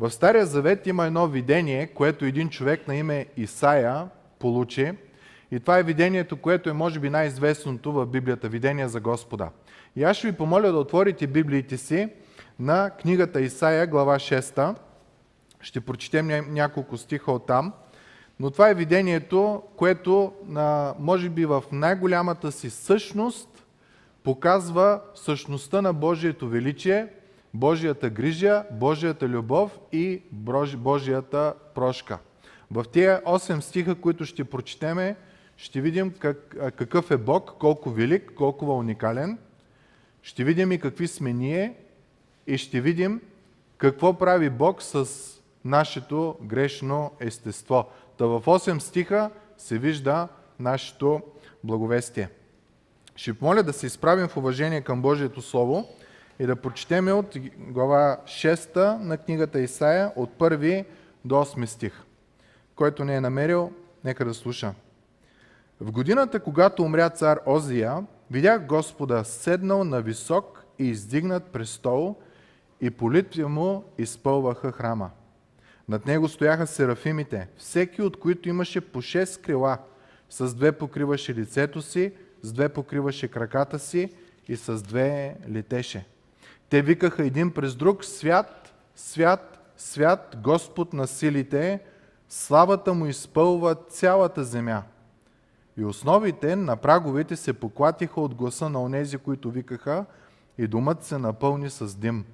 В Стария Завет има едно видение, което един човек на име Исаия получи. И това е видението, което е може би най-известното в Библията, видение за Господа. И аз ще ви помоля да отворите библиите си на книгата Исаия, глава 6. Ще прочетем няколко стиха оттам. Но това е видението, което може би в най-голямата си същност показва същността на Божието величие, Божията грижа, Божията любов и Божията прошка. В тия 8 стиха, които ще прочетеме, ще видим какъв е Бог, колко велик, колко уникален. Ще видим и какви сме ние и ще видим какво прави Бог с нашето грешно естество. Та в 8 стиха се вижда нашето благовестие. Ще помоля да се изправим в уважение към Божието Слово и да прочетеме от глава 6 на книгата Исаия от 1 до 8 стих. Който не е намерил, нека да слуша. В годината, когато умря цар Озия, видях Господа седнал на висок и издигнат престол и полите му изпълваха храма. Над него стояха серафимите, всеки от които имаше по 6 крила, с 2 покриваше лицето си, с 2 покриваше краката си и с 2 летеше. Те викаха един през друг: свят, свят, свят, Господ на силите, славата му изпълва цялата земя. И основите на праговете се поклатиха от гласа на онези, които викаха, и домът се напълни с дим.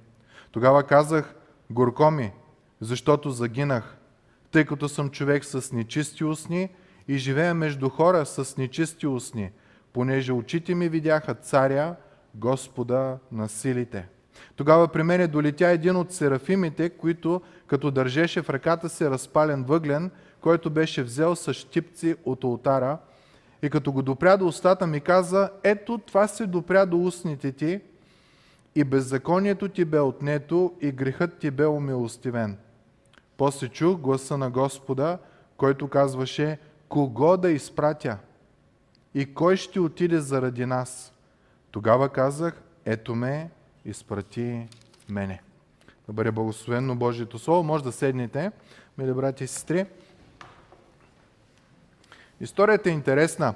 Тогава казах: горко ми, защото загинах, тъй като съм човек с нечисти устни и живея между хора с нечисти устни, понеже очите ми видяха царя, Господа на силите. Тогава при мене долетя един от серафимите, който като държеше в ръката си разпален въглен, който беше взел с щипци от олтара, и като го допря до устата ми, каза: ето това се допря до устните ти и беззаконието ти бе отнето и грехът ти бе умилостивен. После чух гласа на Господа, който казваше: кого да изпратя и кой ще отиде заради нас? Тогава казах: ето ме, изпрати мене. Да бъде благословено Божието Слово. Може да седнете, мили брати и сестри. Историята е интересна.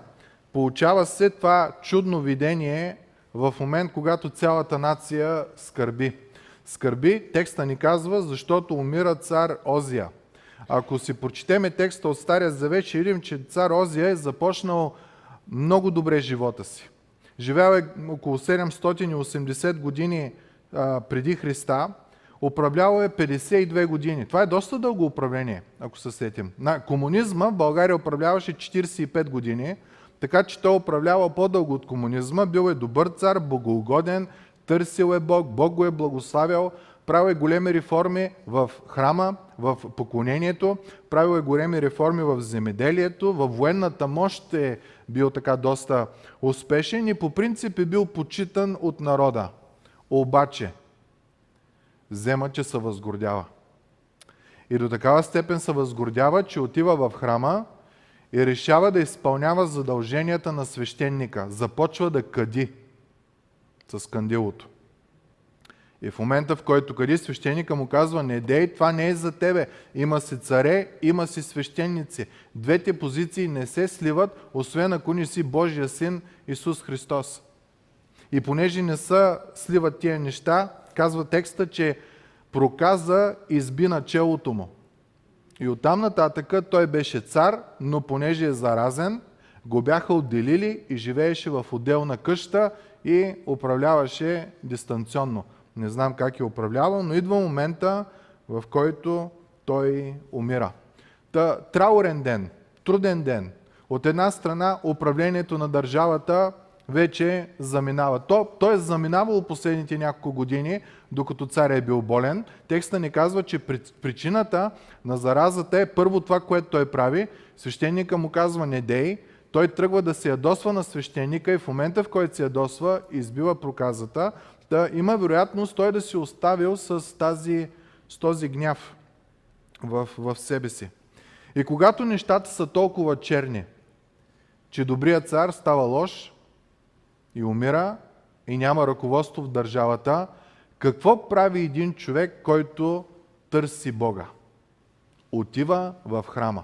Получава се това чудно видение в момент, когато цялата нация скърби. Скърби, текста ни казва, защото умира цар Озия. Ако си прочетеме текста от Стария Завет, ще видим, че цар Озия е започнал много добре живота си. Живял е около 780 години преди Христа, управлявал е 52 години. Това е доста дълго управление, ако се сетим. Комунизма в България управляваше 45 години, така че той управлявал по-дълго от комунизма, бил е добър цар, богоугоден, търсил е Бог, Бог го е благославял, правил е големи реформи в храма, в поклонението, правил е големи реформи в земеделието, във военната мощ е бил така доста успешен и по принцип е бил почитан от народа. Обаче, взема, че се възгордява. И до такава степен се възгордява, че отива в храма и решава да изпълнява задълженията на свещеника. Започва да къди с кандилото. И в момента, в който къди, свещеника му казва: не дей, това не е за тебе. Има си царе, има си свещеници. Двете позиции не се сливат, освен ако не си Божия син Исус Христос. И понеже не са сливат тия неща, казва текста, че проказа изби на челото му. И оттам нататъка той беше цар, но понеже е заразен, го бяха отделили и живееше в отделна къща и управляваше дистанционно. Не знам как е управлявал, но идва момента, в който той умира. Траурен ден, труден ден. От една страна управлението на държавата вече заминава. Той е заминавал последните няколко години, докато царя е бил болен. Текста ни казва, че причината на заразата е първо това, което той прави. Свещеника му казва: не дей. Той тръгва да се ядосва на свещеника и в момента, в който се ядосва, избива проказата. Да, има вероятност той да се оставил с този гняв в себе си. И когато нещата са толкова черни, че добрият цар става лош и умира и няма ръководство в държавата, какво прави един човек, който търси Бога. Отива в храма.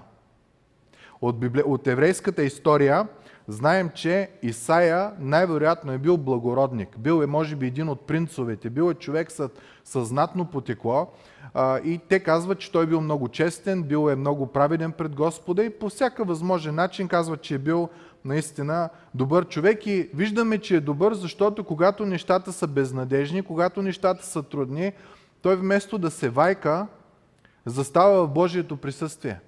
От еврейската история знаем, че Исаия най-вероятно е бил благородник. Бил е, може би, един от принцовете. Бил е човек със знатно потекло. И те казват, че той бил много честен, бил е много праведен пред Господа и по всяка възможен начин казват, че е бил наистина добър човек. И виждаме, че е добър, защото когато нещата са безнадежни, когато нещата са трудни, той вместо да се вайка, застава в Божието присъствие.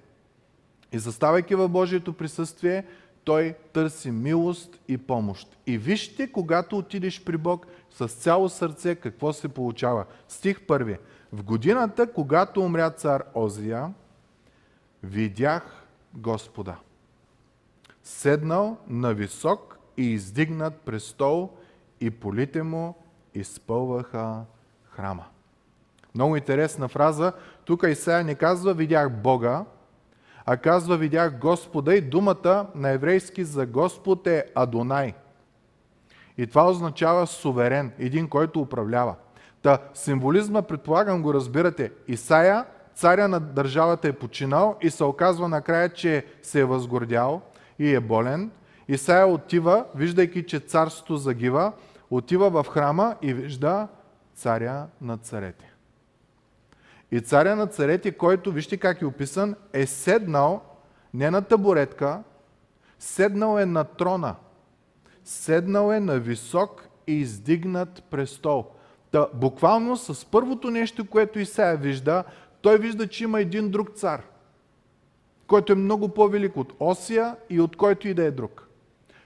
И заставайки в Божието присъствие, той търси милост и помощ. И вижте, когато отидеш при Бог с цяло сърце, какво се получава. Стих 1. В годината, когато умря цар Озия, видях Господа, седнал на висок и издигнат престол и полите му изпълваха храма. Много интересна фраза. Тук Исаия не казва видях Бога, а казва видях Господа и думата на еврейски за Господ е Адонай. И това означава суверен, един, който управлява. Та символизма, предполагам, го разбирате. Исаия, царя на държавата е починал и се оказва накрая, че се е възгордял и е болен. Исаия отива, виждайки, че царството загива, отива в храма и вижда царя на царете. И царя на царете, който, вижте как е описан, е седнал не на табуретка, седнал е на трона. Седнал е на висок и издигнат престол. Та, буквално с първото нещо, което Исаия вижда, той вижда, че има един друг цар, който е много по-велик от Осия и от който и да е друг.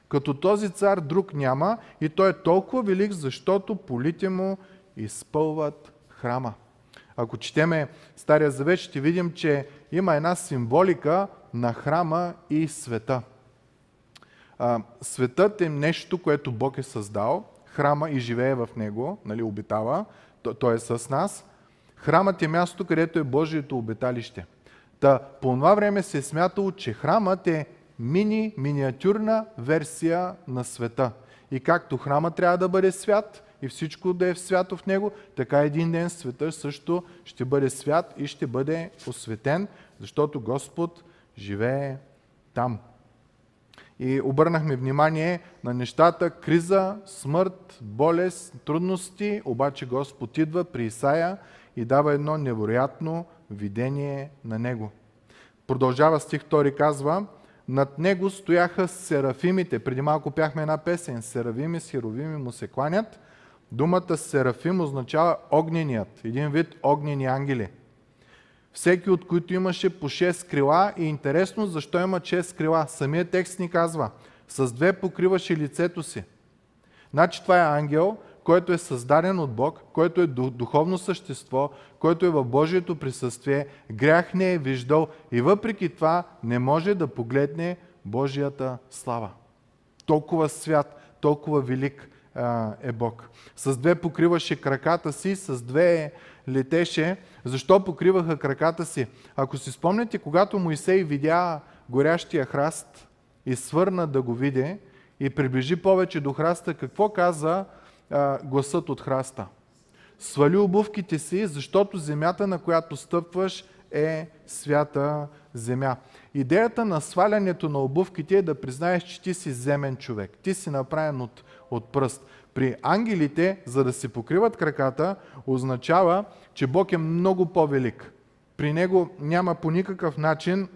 Като този цар друг няма и той е толкова велик, защото полите му изпълват храма. Ако четеме Стария Завет, ще видим, че има една символика на храма и света. Светът е нещо, което Бог е създал, храма и живее в него, нали, обитава, той е с нас. Храмът е място, където е Божието обиталище. Та по това време се е смятало, че храмът е миниатюрна версия на света. И както храмът трябва да бъде свят, и всичко да е свято в него, така един ден света също ще бъде свят и ще бъде осветен, защото Господ живее там. И обърнахме внимание на нещата, криза, смърт, болест, трудности, обаче Господ идва при Исаия и дава едно невероятно видение на него. Продължава стих 2, казва, над него стояха серафимите. Преди малко пяхме една песен, серафими, серафими му се кланят. Думата серафим означава огненият, един вид огнени ангели. Всеки от които имаше по 6 крила и интересно защо има 6 крила. Самият текст ни казва, с 2 покриваше лицето си. Значи това е ангел, който е създаден от Бог, който е духовно същество, който е в Божието присъствие, грях не е виждал и въпреки това не може да погледне Божията слава. Толкова свят, толкова велик е Бог. С 2 покриваше краката си, с 2 летеше. Защо покриваха краката си? Ако си спомняте, когато Моисей видя горящия храст и свърна да го види и приближи повече до храста, какво каза гласът от храста? Свали обувките си, защото земята, на която стъпваш, е свята земя. Идеята на свалянето на обувките е да признаеш, че ти си земен човек. Ти си направен от пръст. При ангелите, за да си покриват краката, означава, че Бог е много по-велик. При него няма по никакъв начин,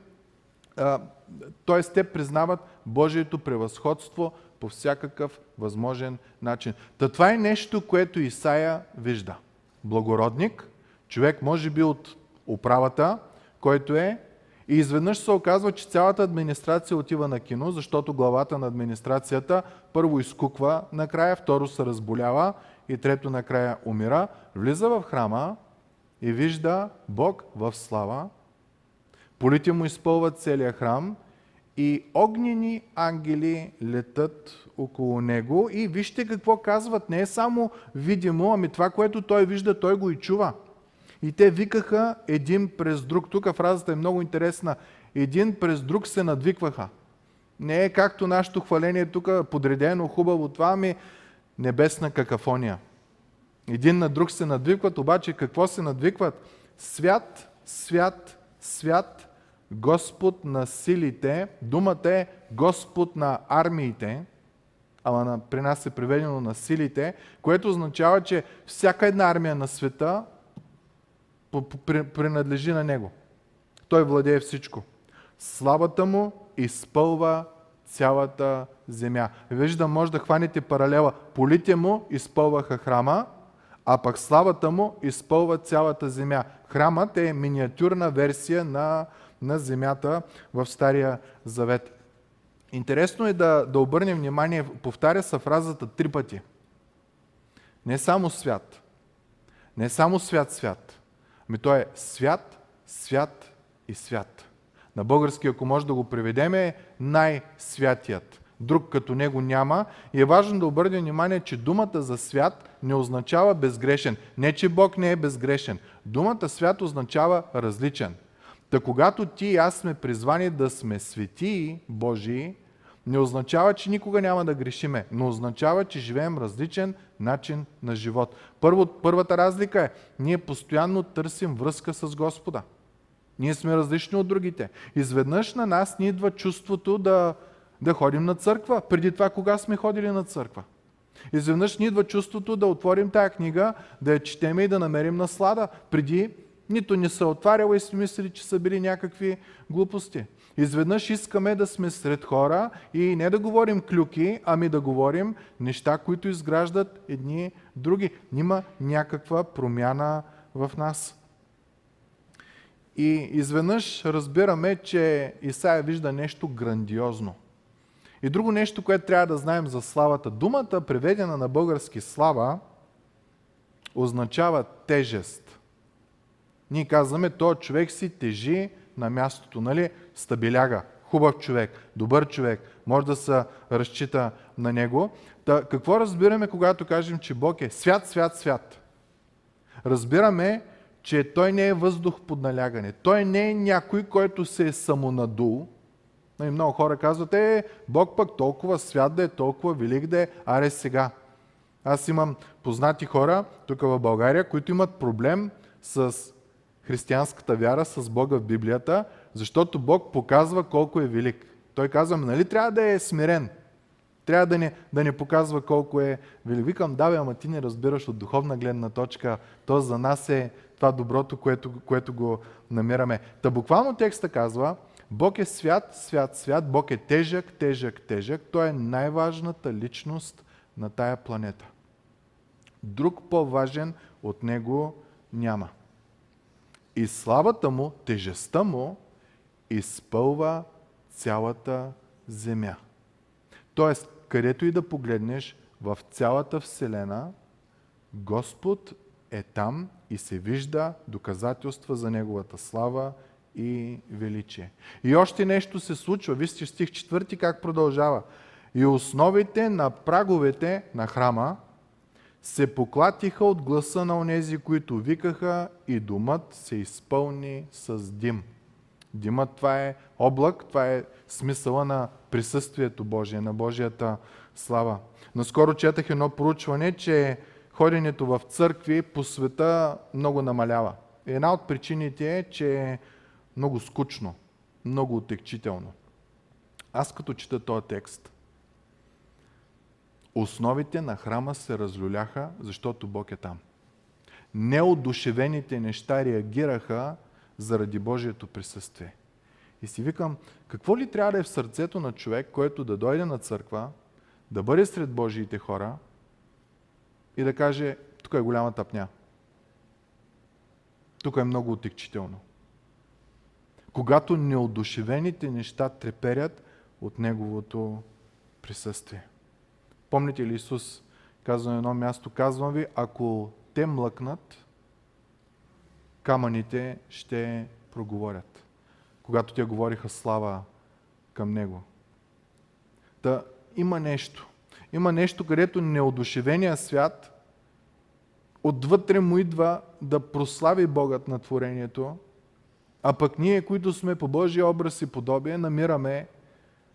т.е. те признават Божието превъзходство по всякакъв възможен начин. Та това е нещо, което Исаия вижда. Благородник, човек може би от управата, който е, и изведнъж се оказва, че цялата администрация отива на кино, защото главата на администрацията първо изкуква накрая, второ се разболява и трето накрая умира. Влиза в храма и вижда Бог в слава. Полите му изпълват целия храм и огнени ангели летат около него. И вижте какво казват. Не е само видимо, ами това, което той вижда, той го и чува. И те викаха един през друг. Тук фразата е много интересна. Един през друг се надвикваха. Не е както нашето хваление тук подредено, хубаво това, ами небесна какафония. Един на друг се надвикват, обаче какво се надвикват? свят, свят, свят, Господ на силите. Думата е Господ на армиите, ама при нас е преведено на силите, което означава, че всяка една армия на света принадлежи на Него. Той владее всичко. Славата му изпълва цялата земя. Виждам, може да хванете паралела. Полите му изпълваха храма, а пък славата му изпълва цялата земя. Храмът е миниатюрна версия на земята в Стария Завет. Интересно е да обърнем внимание, повтаря се фразата 3 пъти. Не само свят. Не само свят, свят. Ами то е свят, свят и свят. На български, ако може да го преведем, е най-святият. Друг като него няма. И е важно да обърнем внимание, че думата за свят не означава безгрешен. Не, че Бог не е безгрешен. Думата свят означава различен. Та когато ти и аз сме призвани да сме светии Божии, не означава, че никога няма да грешиме, но означава, че живеем различен начин на живот. Първата разлика е, ние постоянно търсим връзка с Господа. Ние сме различни от другите. Изведнъж на нас ни идва чувството да ходим на църква. Преди това кога сме ходили на църква? Изведнъж ни идва чувството да отворим тая книга, да я четем и да намерим наслада. Преди нито не са отваряла и си мислили, че са били някакви глупости. Изведнъж искаме да сме сред хора и не да говорим клюки, ами да говорим неща, които изграждат едни други. Има някаква промяна в нас. И изведнъж разбираме, че Исаия вижда нещо грандиозно. И друго нещо, което трябва да знаем за славата. Думата, преведена на български слава, означава тежест. Ние казваме, той човек си тежи на мястото, нали? Стабиляга, хубав човек, добър човек, може да се разчита на него. Та, какво разбираме, когато кажем, че Бог е свят, свят, свят? Разбираме, че той не е въздух под налягане. Той не е някой, който се е самонадул. И много хора казват, Бог пък толкова свят да е, толкова велик да е, аре сега. Аз имам познати хора тук в България, които имат проблем с християнската вяра, с Бога в Библията, защото Бог показва колко е велик. Той казва, нали трябва да е смирен? Трябва да не показва колко е велик. Викам, да бе, ама ти не разбираш от духовна гледна точка. То за нас е това доброто, което го намираме. Та буквално текста казва, Бог е свят, свят, свят, Бог е тежък, тежък, тежък. Той е най-важната личност на тая планета. Друг по-важен от него няма. И славата му, тежестта му, изпълва цялата земя. Тоест, където и да погледнеш в цялата вселена, Господ е там и се вижда доказателства за неговата слава и величие. И още нещо се случва. Вижте стих 4 как продължава. И основите на праговете на храма се поклатиха от гласа на онези, които викаха, и домът се изпълни с дим. Димът, това е облак, това е смисъла на присъствието Божие, на Божията слава. Наскоро четах едно проучване, че ходенето в църкви по света много намалява. Една от причините е, че е много скучно, много отекчително. Аз като чета този текст, основите на храма се разлюляха, защото Бог е там. Неодушевените неща реагираха заради Божието присъствие. И си викам, какво ли трябва да е в сърцето на човек, който да дойде на църква, да бъде сред Божиите хора и да каже, тук е голяма тъпня. Тук е много отекчително. Когато неодушевените неща треперят от неговото присъствие. Помните ли Исус казва на едно място, казвам ви, ако те млъкнат, камъните ще проговорят. Когато те говориха слава към Него. Та има нещо. Има нещо, където неодушевения свят отвътре му идва да прослави Богът на творението, а пък ние, които сме по Божия образ и подобие, намираме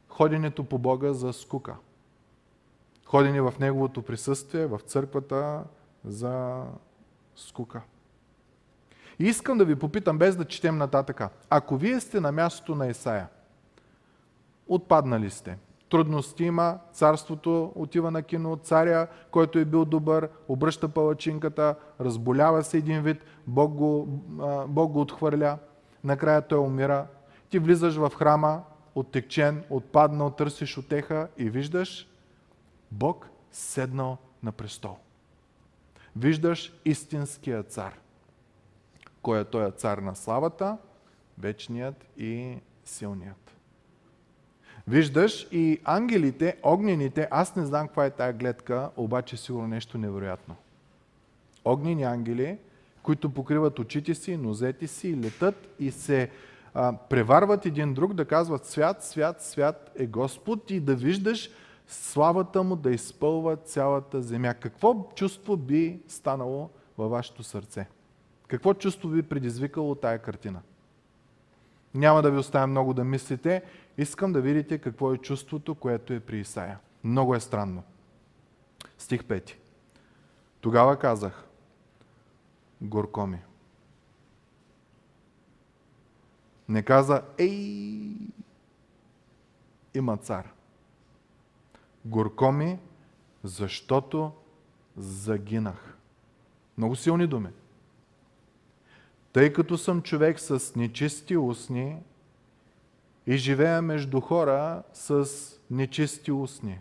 ходенето по Бога за скука. Ходене в Неговото присъствие, в църквата за скука. И искам да ви попитам, без да четем нататъка. Ако вие сте на мястото на Исаия, отпаднали сте. Трудности има, царството отива на кино, царя, който е бил добър, обръща палачинката, разболява се един вид, Бог го отхвърля, накрая той умира. Ти влизаш в храма, оттекчен, отпаднал, търсиш утеха и виждаш Бог седнал на престол. Виждаш истинския цар. Кой е той цар на славата? Вечният и силният. Виждаш и ангелите, огнените, аз не знам каква е тая гледка, обаче сигурно нещо невероятно. Огнени ангели, които покриват очите си, нозете си, летат и се преварват един друг, да казват свят, свят, свят е Господ и да виждаш славата му да изпълва цялата земя. Какво чувство би станало във вашето сърце? Какво чувство би предизвикало тая картина? Няма да ви оставя много да мислите. Искам да видите какво е чувството, което е при Исаия. Много е странно. Стих 5. Тогава казах: горко ми. Не каза: ей, има цар. Горко ми, защото загинах. Много силни думи. Тъй като съм човек с нечисти устни и живея между хора с нечисти устни,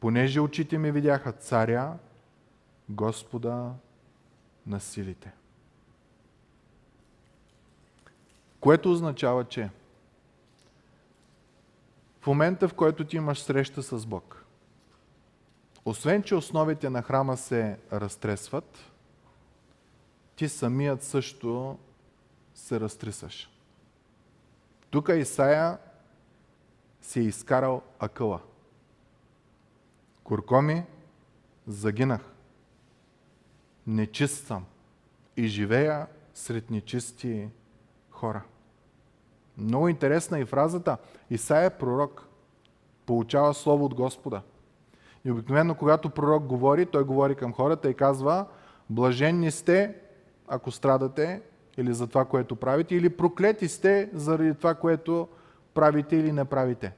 понеже очите ми видяха царя, Господа на силите. Което означава, че в момента, в който ти имаш среща с Бог, освен че основите на храма се разтресват, ти самият също се разтрисаш. Тук Исаия си е изкарал акъла. Горко ми, загинах. Нечист съм и живея сред нечисти хора. Много интересна и фразата. Исаия е пророк. Получава слово от Господа. И обикновено, когато пророк говори, той говори към хората и казва: блаженни сте, ако страдате, или за това, което правите, или проклети сте заради това, което правите или не правите.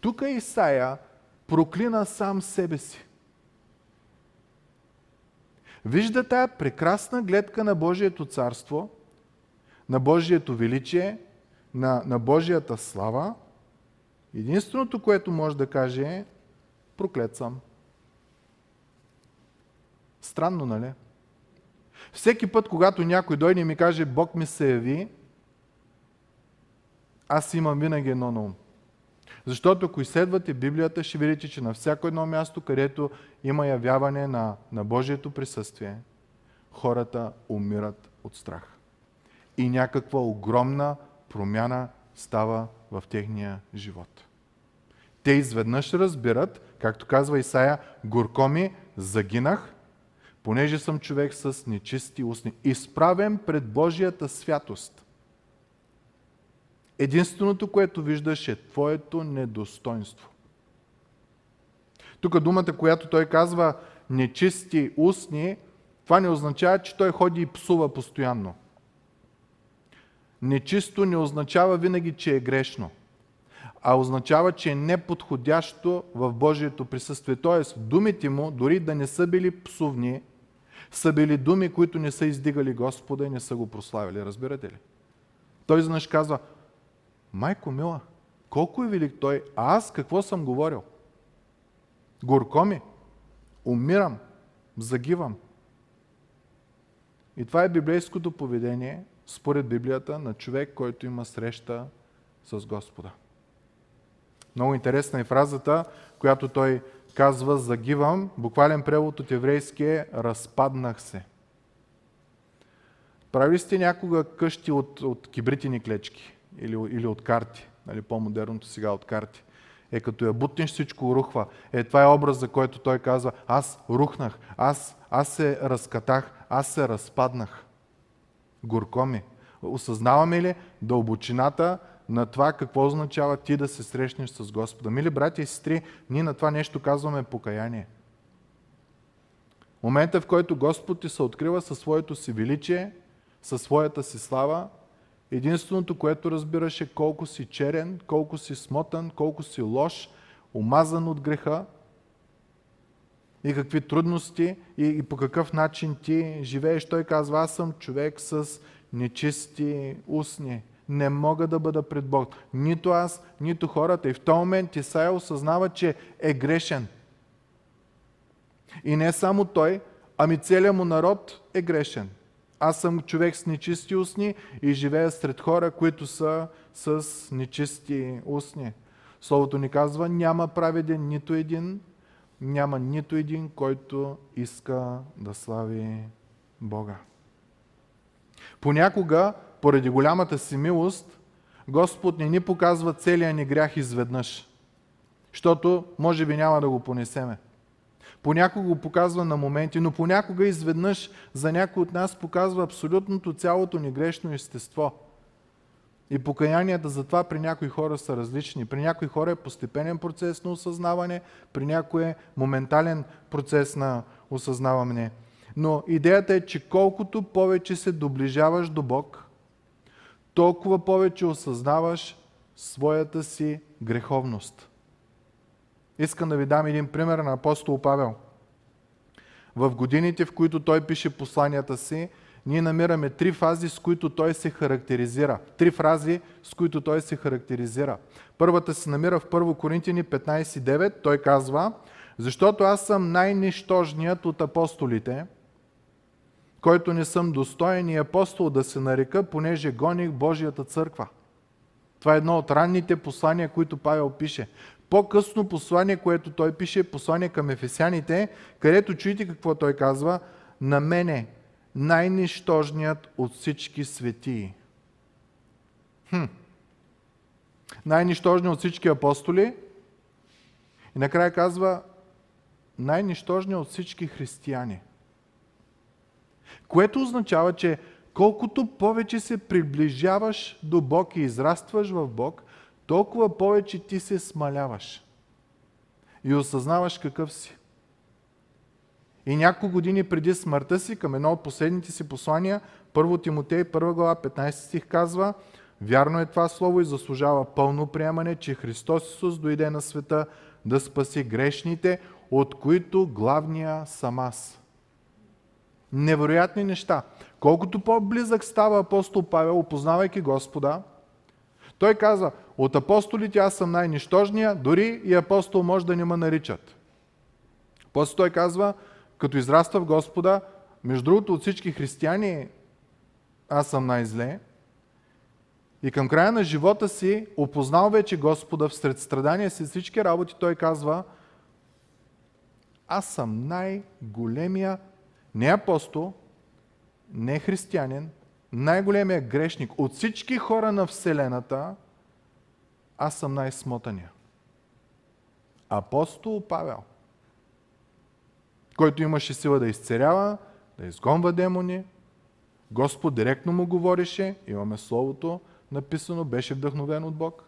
Тук Исаия проклина сам себе си. Вижда тая прекрасна гледка на Божието царство, на Божието величие, на Божията слава. Единственото, което може да каже е: проклет съм. Странно, нали? Всеки път, когато някой дойде и ми каже: Бог ми се яви, аз имам винаги едно на ум. Защото ако изследвате Библията, ще видите, че на всяко едно място, където има явяване на Божието присъствие, хората умират от страх. И някаква огромна промяна става в техния живот. Те изведнъж разбират, както казва Исаия: горко ми, загинах, понеже съм човек с нечисти устни. Изправен пред Божията святост. Единственото, което виждаш, е твоето недостоинство. Тук думата, която той казва нечисти устни, това не означава, че той ходи и псува постоянно. Нечисто не означава винаги, че е грешно, а означава, че е неподходящо в Божието присъствие. Тоест, думите му, дори да не са били псовни, са били думи, които не са издигали Господа и не са го прославили. Разбирате ли? Той изнъж казва: майко мила, колко е велик той, а аз какво съм говорил? Горко ми, умирам, загивам. И това е библейското поведение, според Библията, на човек, който има среща с Господа. Много интересна е фразата, която той казва: загивам. Буквален превод от еврейски е: разпаднах се. Правили сте някога къщи от кибритени клечки или от карти, нали, по-модерното сега от карти. Като я бутнеш, всичко рухва. Това е образ, за който той казва: аз рухнах, аз се разкатах, аз се разпаднах. Горко ми. Осъзнаваме ли дълбочината на това какво означава ти да се срещнеш с Господа? Мили братя и сестри, ние на това нещо казваме покаяние. Момента, в който Господ ти се открива със своето си величие, със своята си слава. Единственото, което разбираше, колко си черен, колко си смотан, колко си лош, омазан от греха и какви трудности и по какъв начин ти живееш. Той казва, аз съм човек с нечисти устни. Не мога да бъда пред Бог. Нито аз, нито хората. И в този момент Исаия осъзнава, че е грешен. И не само той, ами целият му народ е грешен. Аз съм човек с нечисти устни и живея сред хора, които са с нечисти устни. Словото ни казва, няма праведен нито един, няма нито един, който иска да слави Бога. Понякога, поради голямата си милост, Господ не ни показва целия ни грях изведнъж, защото може би няма да го понесеме. Понякога го показва на моменти, но понякога изведнъж за някой от нас показва абсолютното цялото ни грешно естество. И покаянията затова при някои хора са различни. При някои хора е постепенен процес на осъзнаване, при някой е моментален процес на осъзнаване. Но идеята е, че колкото повече се доближаваш до Бог, толкова повече осъзнаваш своята си греховност. Искам да ви дам един пример на апостол Павел. В годините, в които той пише посланията си, ние намираме три фази, с които той се характеризира. Три фрази, с които той се характеризира. Първата се намира в 1 Коринтяни 15:9. Той казва, защото аз съм най-нищожният от апостолите, който не съм достоен и апостол да се нарека, понеже гоних Божията църква. Това е едно от ранните послания, които Павел пише. По-късно послание, което той пише, е послание към ефесяните, където чуете какво той казва, на мене най-нищожният от всички светии. Най-нищожният от всички апостоли и накрая казва най-нищожният от всички християни. Което означава, че колкото повече се приближаваш до Бог и израстваш в Бог, толкова повече ти се смаляваш и осъзнаваш какъв си. И няколко години преди смъртта си, към едно от последните си послания, 1 Тимотей, 1 глава, 15 стих казва, вярно е това слово и заслужава пълно приемане, че Христос Исус дойде на света да спаси грешните, от които главния съм аз. Невероятни неща. Колкото по-близък става апостол Павел, опознавайки Господа, той казва, от апостолите аз съм най-нищожния, дори и апостол може да не ме наричат. После той казва, като израства в Господа, между другото от всички християни аз съм най-зле. И към края на живота си, опознал вече Господа всред страдания си всички работи, той казва, аз съм най-големия не апостол, не християнин, най-големия грешник от всички хора на Вселената, аз съм най-смотания. Апостол Павел, който имаше сила да изцерява, да изгонва демони, Господ директно му говореше, имаме словото написано, беше вдъхновен от Бог.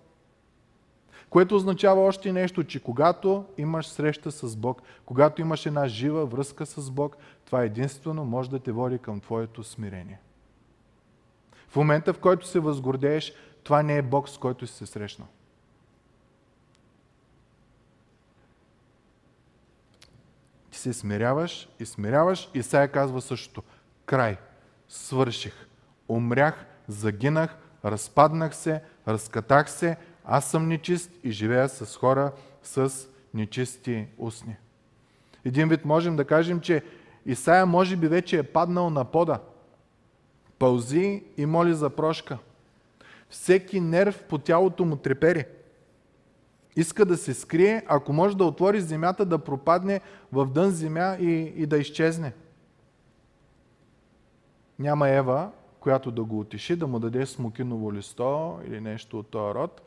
Което означава още нещо, че когато имаш среща с Бог, когато имаш една жива връзка с Бог, това единствено може да те води към твоето смирение. В момента, в който се възгордееш, това не е Бог, с който си се срещнал. Ти се смиряваш и смиряваш. Исаия казва същото. Край. Свърших. Умрях. Загинах. Разпаднах се. Разкатах се. Аз съм нечист и живея с хора с нечисти устни. Един вид можем да кажем, че Исаия може би вече е паднал на пода. Пълзи и моли за прошка. Всеки нерв по тялото му трепери. Иска да се скрие, ако може да отвори земята, да пропадне в дън земя и да изчезне. Няма Ева, която да го утеши, да му даде смокиново листо или нещо от този род.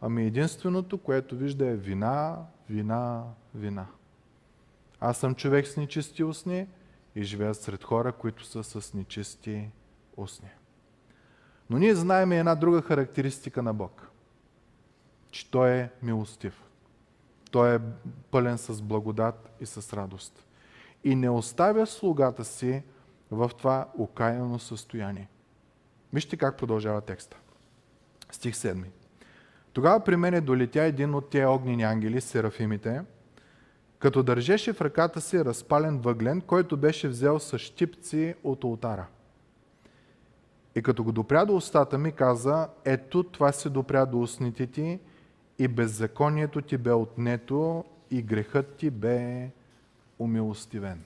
Ами единственото, което вижда е вина, вина, вина. Аз съм човек с нечисти устни и живея сред хора, които са с нечисти устни. Но ние знаем една друга характеристика на Бог. Че Той е милостив. Той е пълен с благодат и с радост. И не оставя слугата си в това окаяно състояние. Вижте как продължава текста. Стих 7. Тогава при мене долетя един от тия огнени ангели, серафимите, като държеше в ръката си разпален въглен, който беше взел с щипци от олтара. И като го допря до устата ми, каза: ето това се допря до устните ти и беззаконието ти бе отнето и грехът ти бе умилостивен.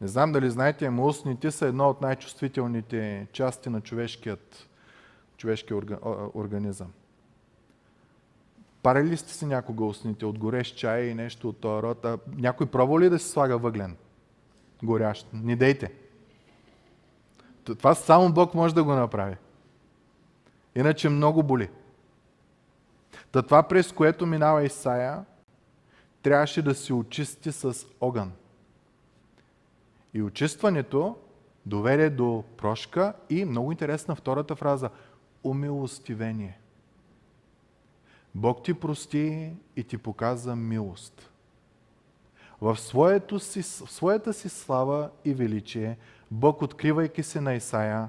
Не знам дали знаете, но устните са едно от най-чувствителните части на човешкия организъм. Парили сте си някога устните от горещ чай и нещо от този род? Някой пробва ли да се слага въглен? Горящ. Не дейте. Това само Бог може да го направи. Иначе много боли. Та това, през което минава Исаия, трябваше да се очисти с огън. И очистването доведе до прошка и, много интересна втората фраза, умилостивение. Бог ти прости и ти показа милост. В своята си слава и величие, Бог, откривайки се на Исаия,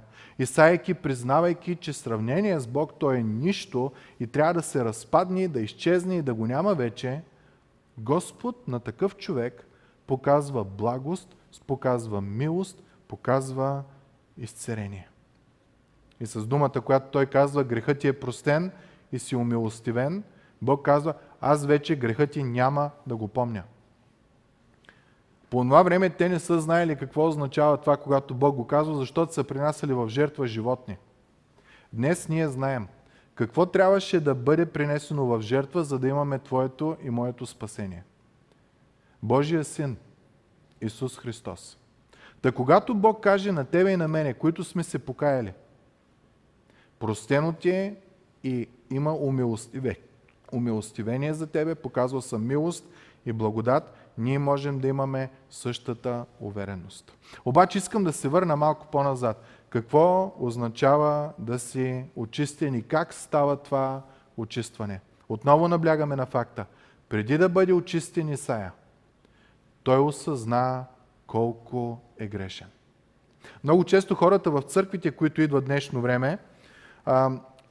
признавайки, че сравнение с Бог той е нищо и трябва да се разпадне, да изчезне и да го няма вече, Господ на такъв човек показва благост, показва милост, показва изцерение. И с думата, която той казва: грехът ти е простен и си умилостивен, Бог казва: аз вече грехът ти няма да го помня. По това време те не са знаели какво означава това, когато Бог го казва, защото са принасяли в жертва животни. Днес ние знаем какво трябваше да бъде принесено в жертва, за да имаме твоето и моето спасение. Божия Син, Исус Христос. Та когато Бог каже на тебе и на мене, които сме се покаяли: простено ти е и има умилостивение за тебе, показва съм милост и благодат, ние можем да имаме същата увереност. Обаче искам да се върна малко по-назад. Какво означава да си очистен и как става това очистване? Отново наблягаме на факта. Преди да бъде очистен Исаия, той осъзна колко е грешен. Много често хората в църквите, които идват днешно време,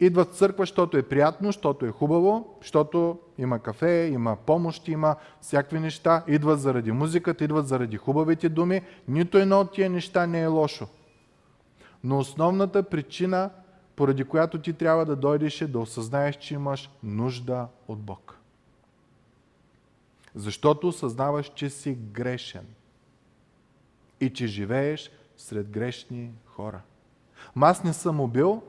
идват в църква, защото е приятно, защото е хубаво, защото има кафе, има помощи, има всякакви неща, идват заради музиката, идват заради хубавите думи. Нито едно от тия неща не е лошо. Но основната причина, поради която ти трябва да дойдеш, е да осъзнаеш, че имаш нужда от Бог. Защото осъзнаваш, че си грешен и че живееш сред грешни хора. Аз не съм убил,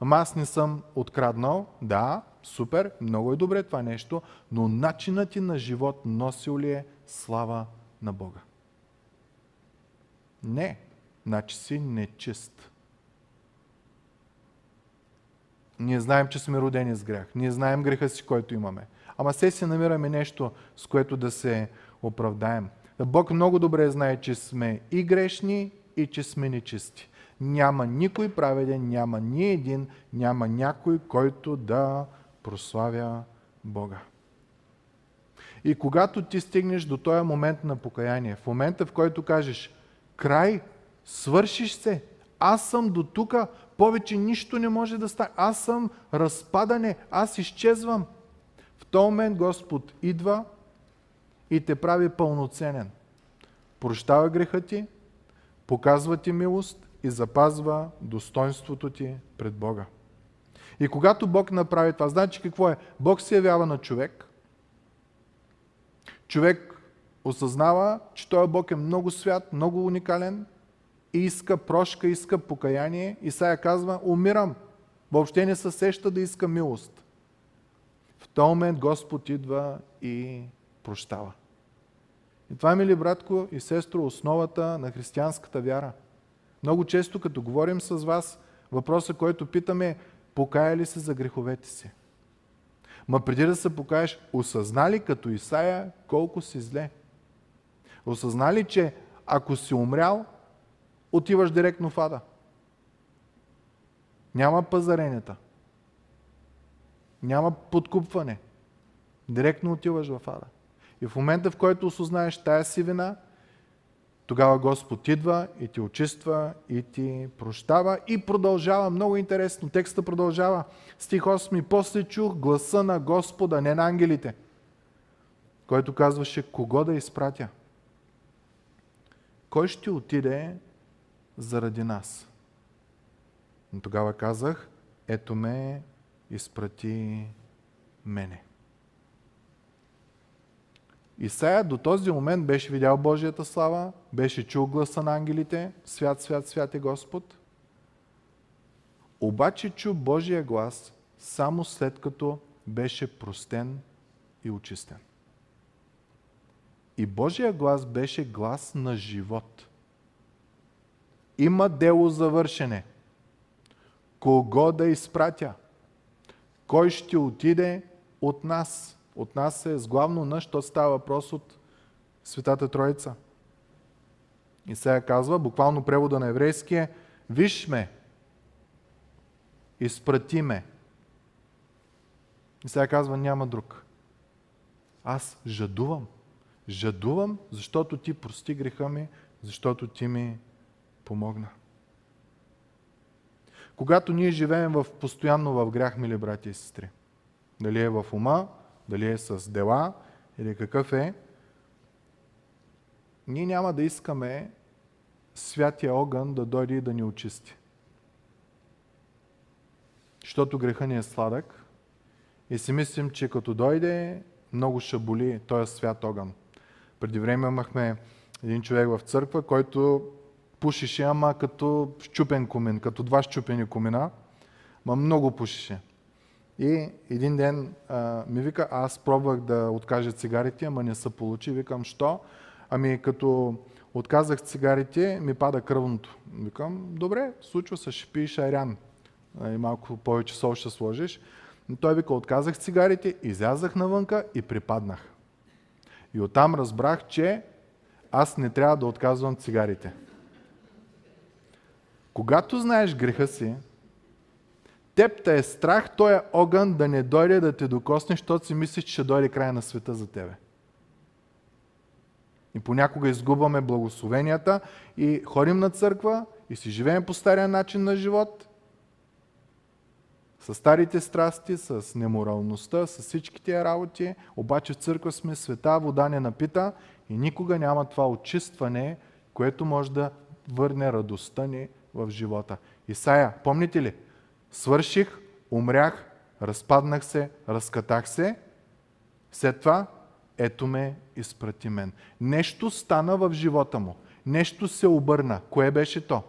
аз не съм откраднал. Да, супер, много е добре това нещо, но начинът ти на живот носил ли е слава на Бога? Не, значи си нечист. Ние знаем, че сме родени с грях. Ние знаем греха си, който имаме. Ама се намираме нещо, с което да се оправдаем. Бог много добре знае, че сме и грешни, и че сме нечисти. Няма никой праведен, няма ни един, няма някой, който да прославя Бога. И когато ти стигнеш до този момент на покаяние, в момента, в който кажеш: край, свършиш се, аз съм до тука, повече нищо не може да стане, аз съм разпадане, аз изчезвам. В този момент Господ идва и те прави пълноценен. Прощава греха ти, показва ти милост и запазва достоинството ти пред Бога. И когато Бог направи това, значи какво е? Бог се явява на човек. Човек осъзнава, че този Бог е много свят, много уникален и иска прошка, иска покаяние. Исаия казва: умирам. Въобще не се сеща да иска милост. В този момент Господ идва и прощава. И това, мили братко и сестро, основата на християнската вяра. Много често, като говорим с вас, въпросът, който питаме, е: покая ли се за греховете си? Ма преди да се покаеш, осъзна ли като Исаия колко си зле? Осъзна ли, че ако си умрял, отиваш директно в ада? Няма пазаренията. Няма подкупване. Директно отиваш в ада. И в момента, в който осознаеш тая си вина, Тогава Господ идва и ти очиства и ти прощава и продължава. Много интересно, текста продължава. Стих 8. После чух гласа на Господа, не на ангелите, който казваше кого да изпратя. Кой ще отиде заради нас? Но тогава казах, ето ме, изпрати мене. Исаия до този момент беше видял Божията слава, беше чул гласа на ангелите, свят, свят, свят е Господ. Обаче чу Божия глас само след като беше простен и очистен. И Божия глас беше глас на живот. Има дело завършене. Кого да изпратя? Кой ще отиде от нас? От нас е с главно на що става въпрос от Светата Троица. Исаия казва, буквално превода на еврейски е, виж ме, изпрати ме. Исаия казва, няма друг. Аз жадувам. Жадувам, защото ти прости греха ми, защото ти ми помогна. Когато ние живеем постоянно в грях, мили брати и сестри, дали е в ума, дали е с дела или какъв е, ние няма да искаме святия огън да дойде и да ни очисти. Защото греха ни е сладък и си мислим, че като дойде, много ще боли този свят огън. Преди време имахме един човек в църква, който пушеше, ама като щупен комин, като два щупени комина, ама много пушеше. И един ден ми вика, аз пробвах да откажа цигарите, ама не се получи. Викам, що? Ами като отказах цигарите, ми пада кръвното. Викам, добре, случва се, ще пиеш айран. И малко повече сол ще сложиш. Но той вика, отказах цигарите, излязах навънка и припаднах. И оттам разбрах, че аз не трябва да отказвам цигарите. Когато знаеш греха си, теб те е страх, той е огън да не дойде да те докосне, защото си мислиш, че ще дойде края на света за тебе. И понякога изгубваме благословенията и ходим на църква и си живеем по стария начин на живот, с старите страсти, с неморалността, с всички тия работи, обаче в църква сме света, вода не напита и никога няма това очистване, което може да върне радостта ни в живота. Исаия, помните ли? Свърших, умрях, разпаднах се, разкатах се. След това, ето ме, изпрати мен. Нещо стана в живота му. Нещо се обърна. Кое беше то?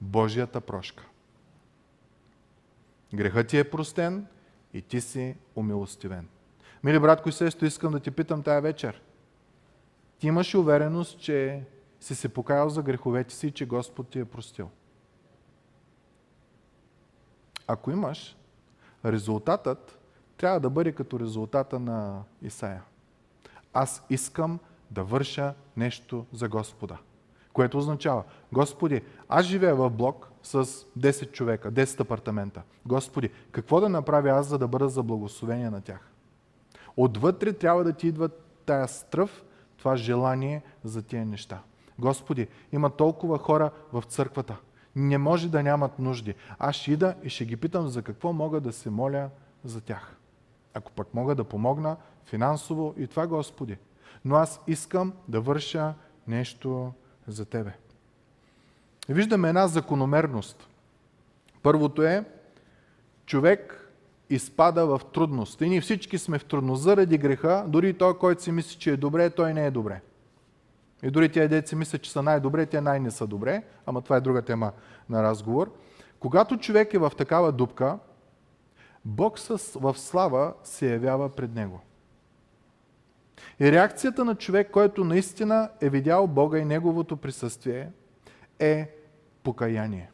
Божията прошка. Грехът ти е простен и ти си умилостивен. Мили братко и сесто, искам да ти питам тая вечер. Ти имаш увереност, че си се покаял за греховете си и че Господ ти е простил. Ако имаш, резултатът трябва да бъде като резултата на Исаия. Аз искам да върша нещо за Господа. Което означава, Господи, аз живея в блок с 10 човека, 10 апартамента. Господи, какво да направя аз, за да бъда за благословение на тях? Отвътре трябва да ти идва тая стръв, това желание за тия неща. Господи, има толкова хора в църквата. Не може да нямат нужди. Аз ще ида и ще ги питам за какво мога да се моля за тях. Ако пък мога да помогна финансово и това, Господи. Но аз искам да върша нещо за Тебе. Виждаме една закономерност. Първото е, човек изпада в трудност. И ние всички сме в трудност заради греха, дори той, който си мисли, че е добре, той не е добре. И дори тия деца мислят, че са най-добре, те най-не са добре, ама това е друга тема на разговор. Когато човек е в такава дупка, Бог в слава се явява пред него. И реакцията на човек, който наистина е видял Бога и неговото присъствие, е покаяние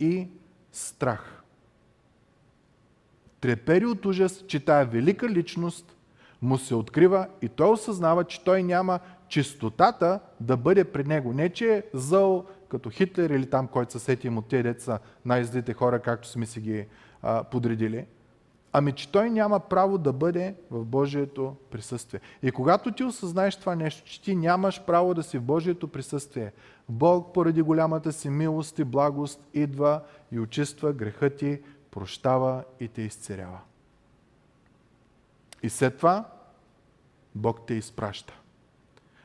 и страх. Трепери от ужас, че тая велика личност му се открива и той осъзнава, че той няма чистотата да бъде пред него. Не, че е зъл като Хитлер или там, който се сетим от тези деца, най-злите хора, както сме си ги подредили. Ами че той няма право да бъде в Божието присъствие. И когато ти осъзнаеш това нещо, че ти нямаш право да си в Божието присъствие, Бог поради голямата си милост и благост идва и очиства греха ти, прощава и те изцерява. И след това Бог те изпраща.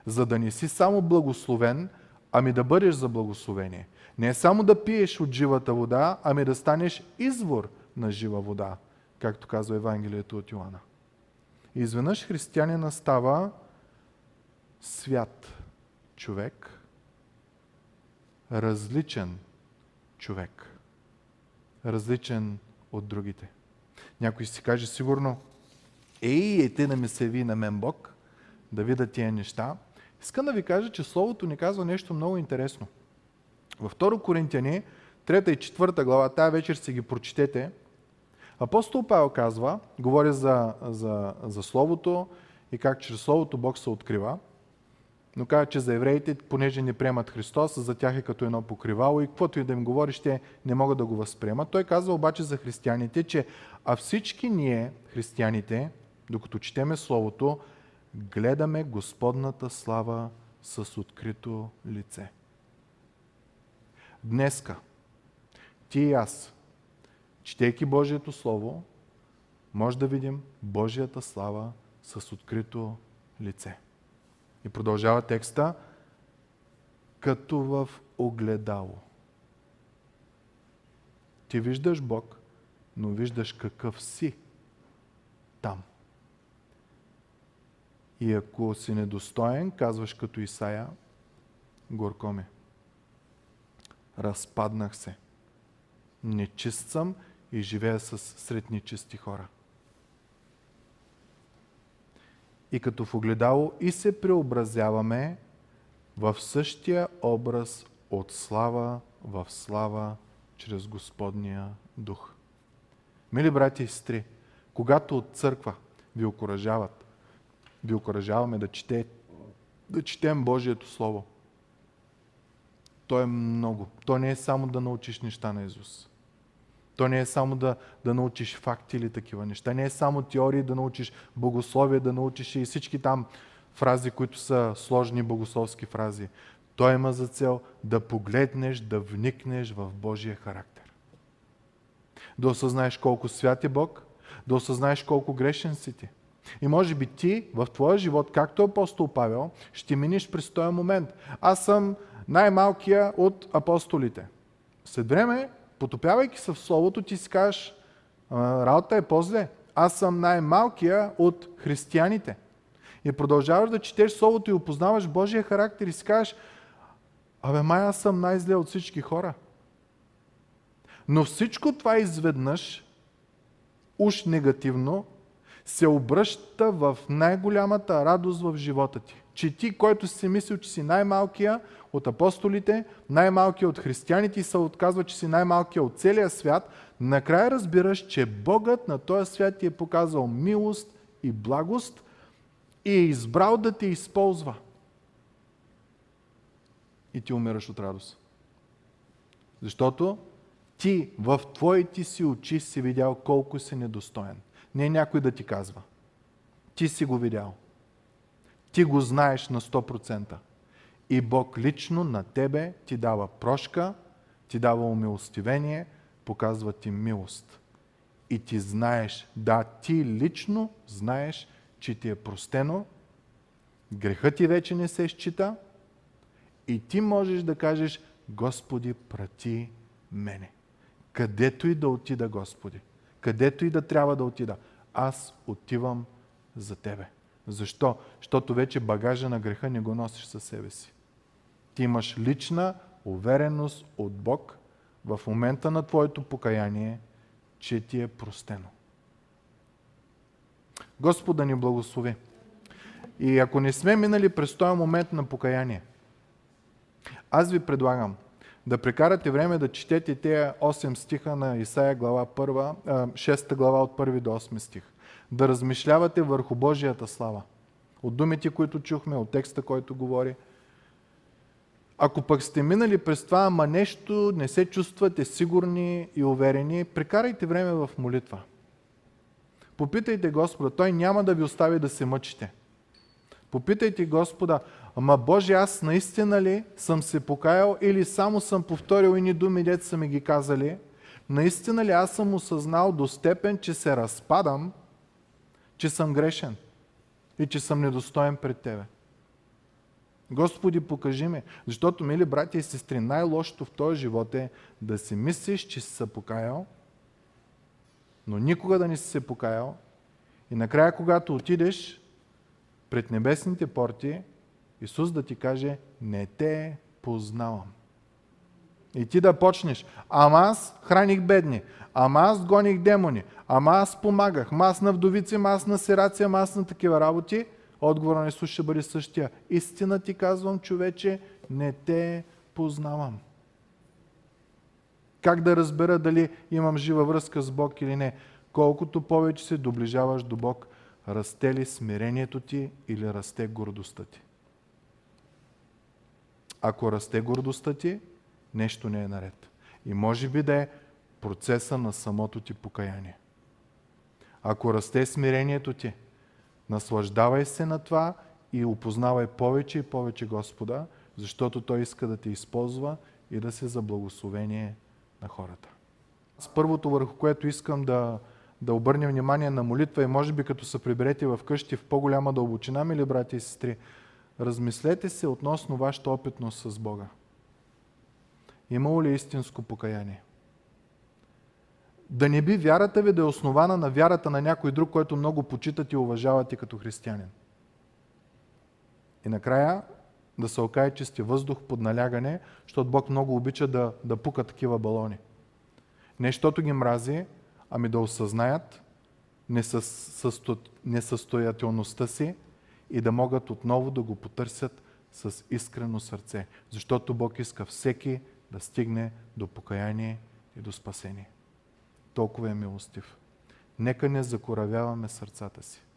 За да не си само благословен, ами да бъдеш за благословение. Не само да пиеш от живата вода, ами да станеш извор на жива вода, както казва Евангелието от Иоанна. И изведнъж християнина става свят човек, различен човек, различен от другите. Някой си каже сигурно: ей, ти да ми се яви на мен Бог, да видя тия неща. Искам да ви кажа, че Словото ни казва нещо много интересно. Във 2 Коринтяни, 3 и 4 глава, тая вечер си ги прочетете, апостол Павел казва, говори за Словото и как чрез Словото Бог се открива, но казва, че за евреите, понеже не приемат Христос, за тях е като едно покривало и каквото и да им говориш, те не могат да го възприемат. Той казва обаче за християните, че а всички ние, християните, докато четеме Словото, гледаме Господната слава с открито лице. Днеска ти и аз, четейки Божието Слово, може да видим Божията слава с открито лице. И продължава текста: като в огледало. Ти виждаш Бог, но виждаш какъв си там. И ако си недостоен, казваш като Исаия: горко ме, разпаднах се, нечист съм и живея сред нечисти хора. И като в огледало и се преобразяваме в същия образ от слава в слава чрез Господния дух. Мили брати и сестри, когато от църква ви окуражаваме да четем Божието Слово, то е много. То не е само да научиш неща на Исус. То не е само да научиш факти или такива неща. Не е само теории, да научиш богословие, да научиш и всички там фрази, които са сложни богословски фрази. Той има за цел да погледнеш, да вникнеш в Божия характер. Да осъзнаеш колко свят е Бог, да осъзнаеш колко грешен си ти. И може би ти в твоя живот, както апостол Павел, ще миниш през този момент. Аз съм най-малкия от апостолите. След време, потопявайки се в Словото, ти си кажеш: работа е по-зле. Аз съм най-малкия от християните. И продължаваш да четеш Словото и опознаваш Божия характер и си кажеш: абе май, аз съм най-зле от всички хора. Но всичко това изведнъж, уж негативно, се обръща в най-голямата радост в живота ти. Че ти, който си мислил, че си най-малкия от апостолите, най-малкия от християните, и се отказва, че си най-малкия от целия свят, накрая разбираш, че Богът на този свят ти е показал милост и благост и е избрал да те използва. И ти умираш от радост. Защото ти в твоите си очи си видял колко си недостоен. Не е някой да ти казва. Ти си го видял. Ти го знаеш на 100%. И Бог лично на тебе ти дава прошка, ти дава умилостивение, показва ти милост. И ти знаеш, да, ти лично знаеш, че ти е простено, грехът ти вече не се счита и ти можеш да кажеш: Господи, прати мене. Където и да отида, Господи, където и да трябва да отида, аз отивам за Тебе. Защо? Защото вече багажа на греха не го носиш със себе си. Ти имаш лична увереност от Бог в момента на твоето покаяние, че ти е простено. Господ да ни благослови. И ако не сме минали през този момент на покаяние, аз ви предлагам да прекарате време да четете тези 8 стиха на Исаия, глава 1, 6 глава от 1 до 8 стих. Да размишлявате върху Божията слава. От думите, които чухме, от текста, който говори. Ако пък сте минали през това, ама нещо не се чувствате сигурни и уверени, прекарайте време в молитва. Попитайте Господа, Той няма да ви остави да се мъчите. Попитайте Господа, ама Боже, аз наистина ли съм се покаял или само съм повторил ини думи, дето са ми ги казали? Наистина ли аз съм осъзнал до степен, че се разпадам, че съм грешен и че съм недостоен пред Тебе? Господи, покажи ми, защото, мили братя и сестри, най-лошото в този живот е да си мислиш, че си се покаял, но никога да не си се покаял и накрая, когато отидеш пред небесните порти, Исус да ти каже, не те познавам. И ти да почнеш, ама аз храних бедни, ама аз гоних демони, ама аз помагах, ама аз на вдовици, ама аз на сираци, ама аз на такива работи, отговора на Исус ще бъде същия. Истина ти казвам, човече, не те познавам. Как да разбера дали имам жива връзка с Бог или не? Колкото повече се доближаваш до Бог, расте ли смирението ти или расте гордостта ти? Ако расте гордостта ти, нещо не е наред. И може би да е процеса на самото ти покаяние. Ако расте смирението ти, наслаждавай се на това и опознавай повече и повече Господа, защото Той иска да те използва и да се за благословение на хората. С първото, върху което искам да обърнем внимание на молитва и може би като се приберете вкъщи в по-голяма дълбочина, мили братя и сестри, размислете се относно вашата опитност с Бога. Имало ли истинско покаяние? Да не би вярата ви да е основана на вярата на някой друг, който много почитате и уважавате като християнин. И накрая да се окаже, че сте въздух под налягане, защото Бог много обича да пука такива балони. Не защото ги мрази, ами да осъзнаят несъстоятелността си и да могат отново да го потърсят с искрено сърце. Защото Бог иска всеки да стигне до покаяние и до спасение. Толкова е милостив. Нека не закоравяваме сърцата си.